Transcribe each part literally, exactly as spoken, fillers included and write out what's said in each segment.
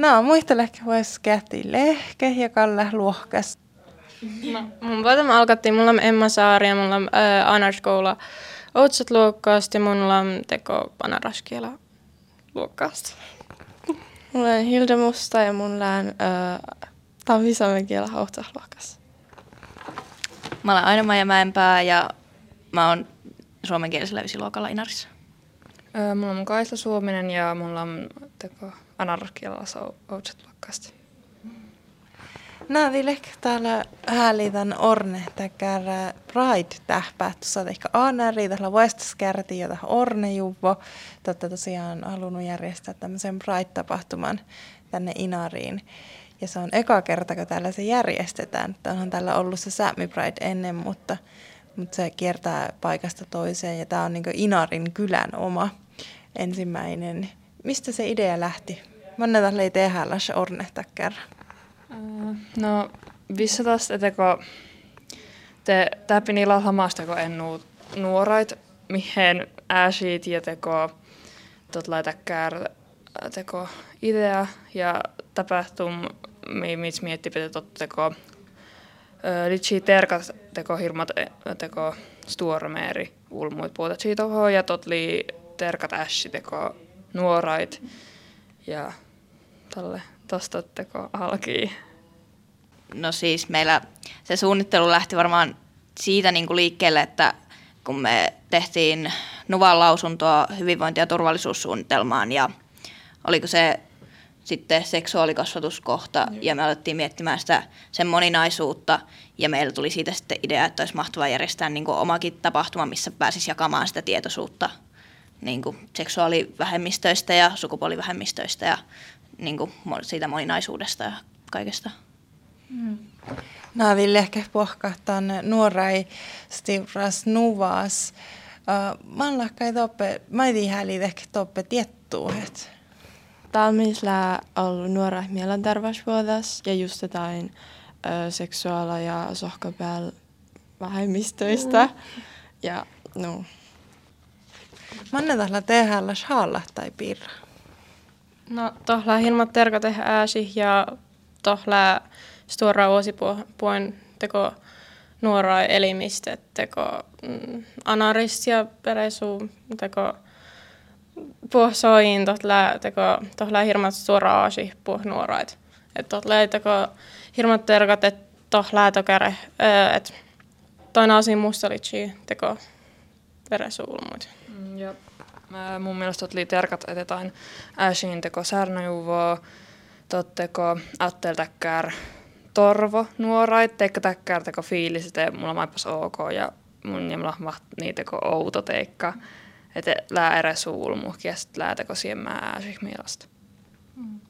No, muista lähti vois kähtiin lehke ja kalla luohkas. No, mun vuotamme alkattiin, mulla on Emma Saari ja mulla on Anarskoula otsat luokkaasti ja mulla on teko Anaraskiela luokkaasti. Mulla on Hilda Musta ja mulla on Tavisamen kielä hauhtaa luokkaasti. Mä olen Aino-Maija Mäenpää ja mä oon suomenkielisellä ysiluokalla Inarissa. Mulla on Kaisla Suominen ja mulla on teko Anaraskielassa otsat luokkaasti. Nää vilek täällä häälitän orne täkärä Pride-tähpää. Tuossa ehkä Anari, täällä Westaskerti ja tähän Orne-juvvo. Te olette tosiaan halunnut järjestää tämmöisen Pride-tapahtuman tänne Inariin. Ja se on eka kerta, kun täällä se järjestetään. Onhan täällä ollut se Sápmi Pride ennen, mutta, mutta se kiertää paikasta toiseen. Ja tää on niin kuin Inarin kylän oma ensimmäinen. Mistä se idea lähti? Mennään täällä ei tehdä lähes orne täkärä. No, vissatas, ettekö te täpinillä hamasta, kun en nuorait, mihin ääsiit ja teko laitakkär teko idea ja tapahtum, mitä mietti pitää teko litsi terkas teko hirmat teko stuormeeri ulmuit puolta toho ja totli terkat ässi teko nuorait ja tälle. Tostatteko alkii? No siis meillä se suunnittelu lähti varmaan siitä niin kuin liikkeelle, että kun me tehtiin Nuvan lausuntoa hyvinvointi- ja turvallisuussuunnitelmaan ja oliko se sitten seksuaalikasvatuskohta Jum. ja me alettiin miettimään sitä sen moninaisuutta ja meillä tuli siitä sitten idea, että olisi mahtavaa järjestää niin kuin omakin tapahtuma, missä pääsisi jakamaan sitä tietoisuutta niin kuin seksuaalivähemmistöistä ja sukupuolivähemmistöistä ja niin kuin siitä moninaisuudesta ja kaikesta. Mm. Nää ville ehkä pohkahtaan nuorai stivras nuvas. Uh, mä lahkai toppe, mä ei tiedä ehkä toppe tiettuuhet. Talmisla on ollut nuorai mielenterveysvuodas ja just jotain uh, seksuaala- ja sohkapäällä vähemmistöistä. Mm. Ja no. Mä annetaan tehdä haalla tai piirra. No tohlaa hilmat terko tehdä ääsi ja tohlaa suoraan vuosipuolen teko nuoraa elimistä, teko anaris ja peresu, teko puhsoin, tohlaa tohlaa hirmat suoraan ääsi puh nuorait. Et tohlaa teko hirmat terkat, et tohlaa tokere, et toina osin mustalitsi teko peresuulmut. Mm, jop. Mä, mun mielestä tuli terkat etetain äsiin teko särnäjuvoo, totteko atteltäkkär torvo nuorait, teikka täkkär teko fiiliset, mulla maippas ok ja mun ja mulla maht nii teko outo teikka, et lää ere suulmuhki ja sit lää teko siemmää äsih mielestä. Mm.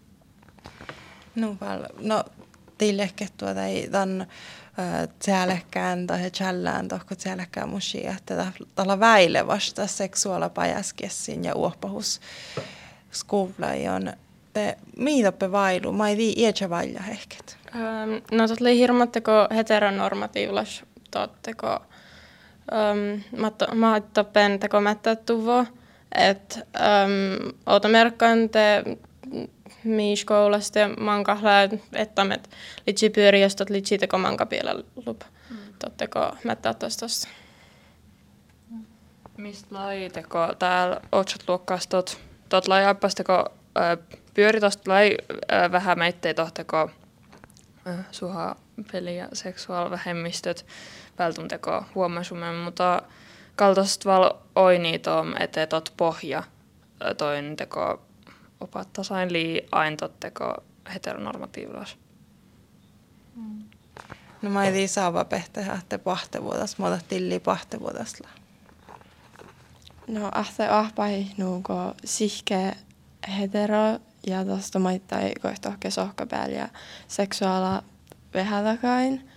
No val, no tillehke tuota ei ton tjälläkään tai tjällään tohko tjälläkään musia, että tällä väile vasta seksuaalapajaskesin ja uoppahus skuvlajon. Te miitoppe vailu, mä ei vii ietsä vailla hehket. Um, no totli hirmatteko heteronormatiivlas totteko um, matto, maattopen teko mättätuvo, että um, outamerkkaan te miiskoulasta ja mankahlaa, että me litsi pyöriöstot litsi teko mankapielä lupa. Mm. Totteko mättää tostossa. Mm. Mistä lai teko täällä otsat luokkaastot? Tot lai aipas teko pyöri tosta lai vähän meittei tohteko suha peli- ja seksuaalivähemmistöt vältunteko huomasumme, mutta kaltost val oi niitom, ettei tot pohja toin teko opat tasain lii ain totteko heteronormatiivilas. Mm. No mä ei tii saava pehteä, että pahtevuotas, mä otat tilli pahtevuotasla. No ahte ahpai nuuko sihke hetero ja tosta maittai koihtohke sohkapäällä ja seksuaala vähätakain.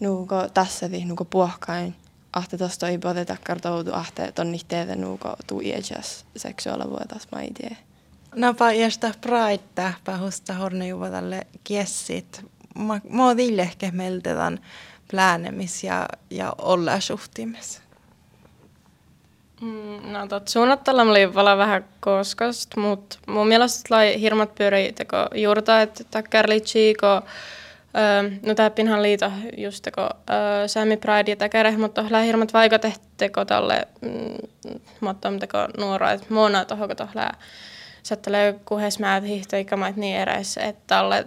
Nuuko tässä vih nuuko puohkain. Ahte tosta ei poteta kartoutu ahte tonnihteetä nuuko tuu iäkäs seksuaalavuotas mä ei tiedä. Napa jästä Pride pahusta hornejuva tälle kiessit. Mä oot illehke meiltä tämän pläänemis ja, ja olla suhtimis. Mm, no tuot suunnattalla mä liippala vähän koskast, mutta mun mielestä lai hirmat pyörii teko juurta, että takkar liitsii, kun no täppinhan liita just teko Sápmi Pride ja täkäreh, mutta tohlaa hirmat vaiko tehteko tolle, mutta on teko nuora, että muona tohon, kun tohlaa sattelee kuhes määt hiihtoikamait niin eräs, että tolle,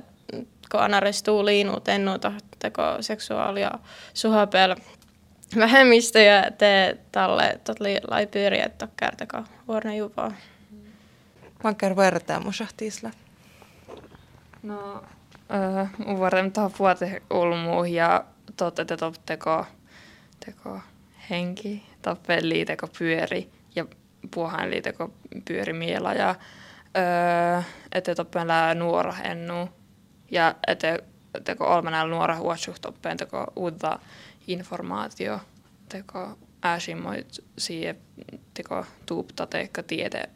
kun anaristuu liinuu tennuu tohteko seksuaali- ja suhapel. Vähemmistöjä te tälle lai pyöriä, että on kertakaan vuorna jupaa. Vankar vertaa musahtiisla? No, mun vuorten tähän vuoteen ulmuun ja totta, että teko, teko henki, tappeli, teko pyöri ja puohaili, teko pyöri miela. Ja että toppelää nuora hennu ja että teko olmenää nuora huotsuht oppeen teko uutta informaatio teko ääsimmoit siihen teko tuupta teikka tiede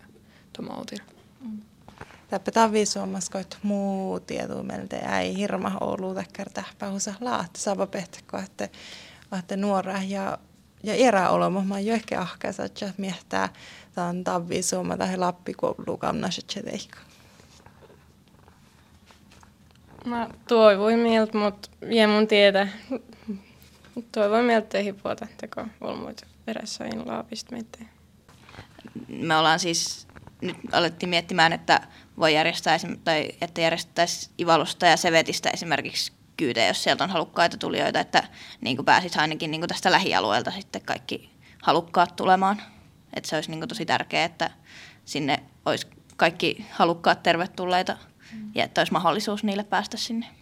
tomautil. Mm. Täpä vi suomaskoit muu tieto meiltä ei hirma Oulu täkkärtä pausa laat saava pehteko että että nuora ja ja erä olema mä jo ehkä ahkaisa että miehtää tän tavvi suoma tähän Lappi koulu kannassa teikka. Mä toivoin mieltä, mut jää mun tietä. Toivon mieltä hipuota teko ulmuita perässä in laapista mitään. Me ollaan siis, nyt alettiin miettimään, että voi järjestää tai että järjestettäisiin Ivalosta ja Sevetistä esimerkiksi kyytejä, jos sieltä on halukkaita tulijoita, että niin pääsisi ainakin niin tästä lähialueelta sitten kaikki halukkaat tulemaan. Että se olisi niin tosi tärkeää, että sinne olisi kaikki halukkaat tervetulleita mm. ja että olisi mahdollisuus niille päästä sinne.